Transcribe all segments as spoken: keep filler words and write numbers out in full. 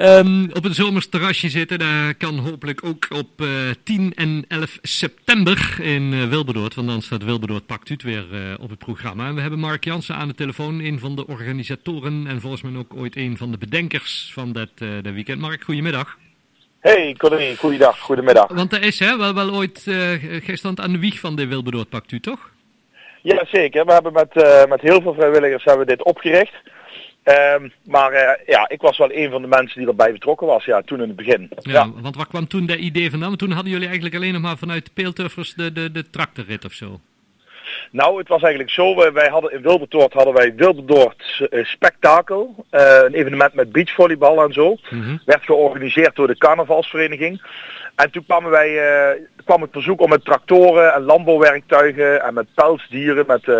Um, op een zomers terrasje zitten. Dat kan hopelijk ook op uh, tien en elf september in uh, Wilbertoord. Want dan staat Wilbertoord Pakt Uit weer uh, op het programma. En we hebben Mark Jansen aan de telefoon. Een van de organisatoren en volgens mij ook ooit een van de bedenkers van dat, uh, dat weekend. Mark, goedemiddag. Hey Corrie, goeiedag, goedemiddag. Want er is hè, wel, wel ooit, uh, gisteren aan de wieg van de Wilbertoord Pakt Uit, toch? Ja, zeker. We hebben met, uh, met heel veel vrijwilligers hebben we dit opgericht. Um, maar uh, ja, ik was wel een van de mensen die erbij betrokken was, ja, toen in het begin. Ja, ja. Want waar kwam toen dat idee vandaan? Want toen hadden jullie eigenlijk alleen nog maar vanuit de Peelturfers de, de, de tractorrit of zo. Nou, het was eigenlijk zo. Wij, wij hadden in Wilbertoord hadden wij Wilbertoord uh, Spektakel. Uh, een evenement met beachvolleybal en zo. Mm-hmm. Werd georganiseerd door de carnavalsvereniging. En toen kwamen wij, uh, kwam het verzoek om met tractoren en landbouwwerktuigen en met pelsdieren, met uh,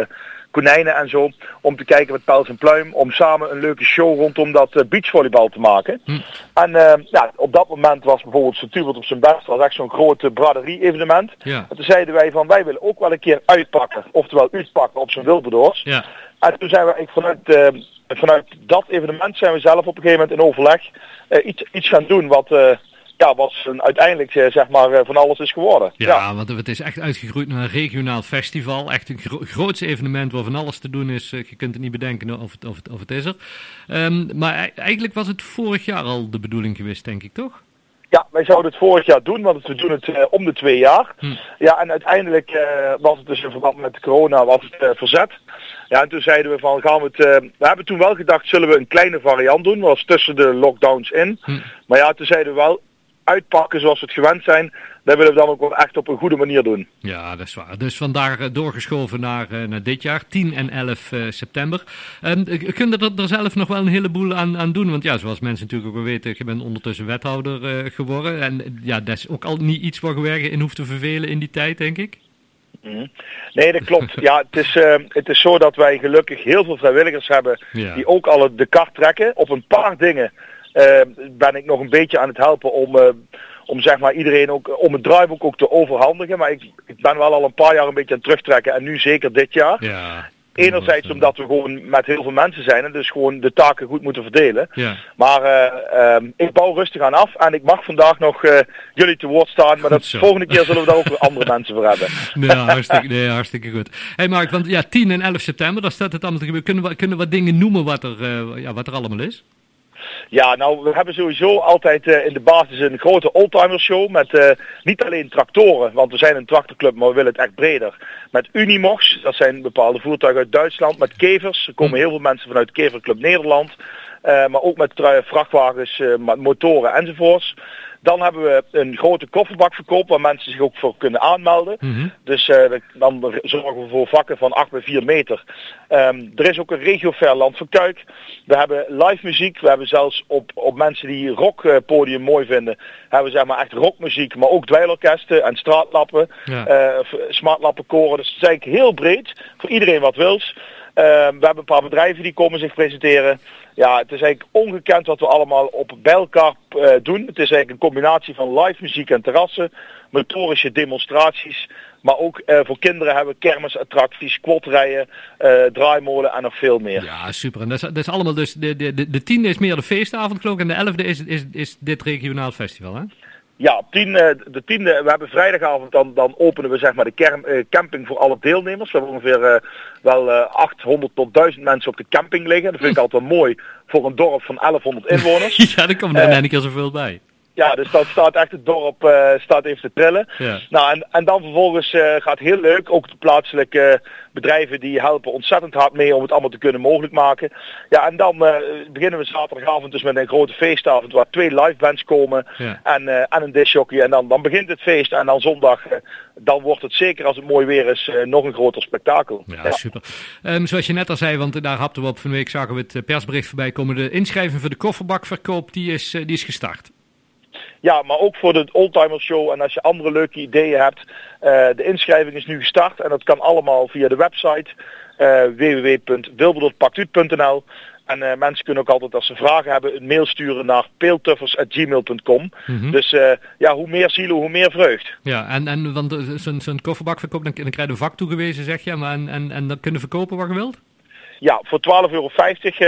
konijnen en zo, om te kijken met Pels en Pluim, om samen een leuke show rondom dat uh, beachvolleybal te maken. Hm. En uh, ja, op dat moment was bijvoorbeeld Stubert op zijn best, was echt zo'n grote braderie-evenement. Ja. En toen zeiden wij van, wij willen ook wel een keer uitpakken, oftewel uitpakken op zijn Wilbertoord. Ja. En toen zijn we ik vanuit, uh, vanuit dat evenement zijn we zelf op een gegeven moment in overleg uh, iets, iets gaan doen wat... Uh, Ja, wat uiteindelijk zeg maar van alles is geworden. Ja, ja, want het is echt uitgegroeid naar een regionaal festival. Echt een gro- groots evenement waar van alles te doen is. Je kunt het niet bedenken of het, of het, of het is er. Um, maar eigenlijk was het vorig jaar al de bedoeling geweest, denk ik, toch? Ja, wij zouden het vorig jaar doen, want we doen het uh, om de twee jaar. Hm. Ja, en uiteindelijk uh, was het dus in verband met corona was het uh, verzet. Ja, en toen zeiden we van, gaan we het... Uh, we hebben toen wel gedacht, zullen we een kleine variant doen? Dat was tussen de lockdowns in. Hm. Maar ja, toen zeiden we wel... uitpakken zoals we het gewend zijn, dat willen we dan ook wel echt op een goede manier doen. Ja, dat is waar. Dus vandaar doorgeschoven naar, naar dit jaar, tien en elf september. Um, kun je er zelf nog wel een heleboel aan, aan doen? Want ja, zoals mensen natuurlijk ook wel weten, je bent ondertussen wethouder uh, geworden. En ja, dat is ook al niet iets waar je je in hoeft te vervelen in die tijd, denk ik. Nee, dat klopt. Ja, het is, uh, het is zo dat wij gelukkig heel veel vrijwilligers hebben ja. die ook al de kar trekken op een paar dingen. Uh, ben ik nog een beetje aan het helpen om, uh, om zeg maar iedereen ook om het draaiboek ook te overhandigen. Maar ik, ik ben wel al een paar jaar een beetje aan het terugtrekken en nu zeker dit jaar. Ja, enerzijds omdat we gewoon met heel veel mensen zijn en dus gewoon de taken goed moeten verdelen. Ja. Maar uh, um, ik bouw rustig aan af en ik mag vandaag nog uh, jullie te woord staan. Maar de volgende keer zullen we daar ook weer andere mensen voor hebben. Ja, hartstikke, nee, hartstikke goed. Hé hey Mark, want ja, tien en elf september, daar staat het allemaal te gebeuren. Kunnen we, kunnen we dingen noemen wat er, uh, ja, wat er allemaal is? Ja, nou, we hebben sowieso altijd uh, in de basis een grote oldtimershow met uh, niet alleen tractoren, want we zijn een tractorclub, maar we willen het echt breder. Met Unimogs, dat zijn bepaalde voertuigen uit Duitsland, met kevers, er komen heel veel mensen vanuit keverclub Nederland, uh, maar ook met trui- vrachtwagens, uh, met motoren enzovoorts. Dan hebben we een grote kofferbakverkoop waar mensen zich ook voor kunnen aanmelden. Mm-hmm. Dus uh, dan zorgen we voor vakken van acht bij vier meter. Um, er is ook een regiofair Land van Kuik. We hebben live muziek. We hebben zelfs op, op mensen die rockpodium mooi vinden. Hebben we zeg maar echt rockmuziek. Maar ook dweilorkesten en straatlappen. Ja. Uh, smartlappenkoren. Dus het is eigenlijk heel breed. Voor iedereen wat wils. Uh, we hebben een paar bedrijven die komen zich presenteren. Ja, het is eigenlijk ongekend wat we allemaal op bij elkaar uh, doen. Het is eigenlijk een combinatie van live muziek en terrassen, motorische demonstraties. Maar ook uh, voor kinderen hebben we kermisattracties, quadrijden, uh, draaimolen en nog veel meer. Ja, super. En dat is, dat is allemaal dus, de, de, de, de tiende is meer de feestavond, geloof ik, en de elfde is, is, is dit regionaal festival, hè? Ja, tien, de tiende, we hebben vrijdagavond, dan, dan openen we zeg maar de kerm, eh, camping voor alle deelnemers. We hebben ongeveer eh, wel eh, achthonderd tot duizend mensen op de camping liggen. Dat vind ik altijd wel mooi voor een dorp van elfhonderd inwoners. Ja, daar komt er uh, een keer zoveel bij. Ja, dus dat staat echt het dorp uh, staat even te trillen. Ja. Nou, en, en dan vervolgens uh, gaat heel leuk. Ook de plaatselijke uh, bedrijven die helpen ontzettend hard mee om het allemaal te kunnen mogelijk maken. Ja, en dan uh, beginnen we zaterdagavond dus met een grote feestavond waar twee live bands komen ja. en, uh, en een discjockey. En dan, dan begint het feest en dan zondag, uh, dan wordt het zeker als het mooi weer is, uh, nog een groter spektakel. Ja, ja. Super. Um, zoals je net al zei, want daar hapten we op van de week, zagen we het persbericht voorbij komen. De inschrijving voor de kofferbakverkoop, die is, uh, die is gestart. Ja, maar ook voor de oldtimershow en als je andere leuke ideeën hebt. Uh, de inschrijving is nu gestart en dat kan allemaal via de website uh, w w w punt wilbertoord pakt uit punt n l. En uh, mensen kunnen ook altijd als ze vragen hebben een mail sturen naar peeltuffers apenstaartje gmail punt com. Mm-hmm. Dus uh, ja, hoe meer zielen, hoe meer vreugd. Ja, en, en want zo'n, zo'n kofferbakverkoop, dan, dan krijg je een vak toegewezen, zeg je. Maar en, en, en dat kunnen verkopen wat je wilt? Ja, voor twaalf euro vijftig. Uh,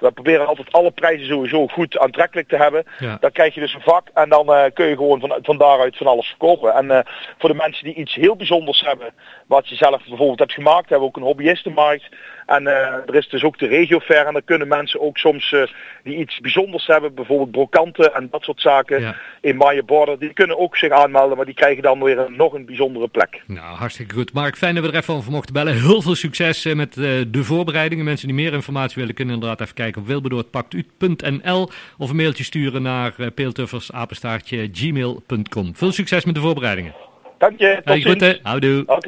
we proberen altijd alle prijzen sowieso goed aantrekkelijk te hebben. Ja. Dan krijg je dus een vak en dan uh, kun je gewoon van, van daaruit van alles verkopen. En uh, voor de mensen die iets heel bijzonders hebben, wat je zelf bijvoorbeeld hebt gemaakt, hebben we ook een hobbyistenmarkt. En uh, er is dus ook de regiofair en dan kunnen mensen ook soms uh, die iets bijzonders hebben, bijvoorbeeld brokanten en dat soort zaken, ja, in Maienborder, die kunnen ook zich aanmelden, maar die krijgen dan weer een, nog een bijzondere plek. Nou, hartstikke goed. Mark, fijn dat we er even over mochten bellen. Heel veel succes uh, met uh, de voorbereidingen. Mensen die meer informatie willen, kunnen inderdaad even kijken op wilbertoord pakt uit punt n l of een mailtje sturen naar uh, peelturfers apenstaartje gmail punt com. Veel succes met de voorbereidingen. Dank je. Tot ziens. Houdoe. Okay.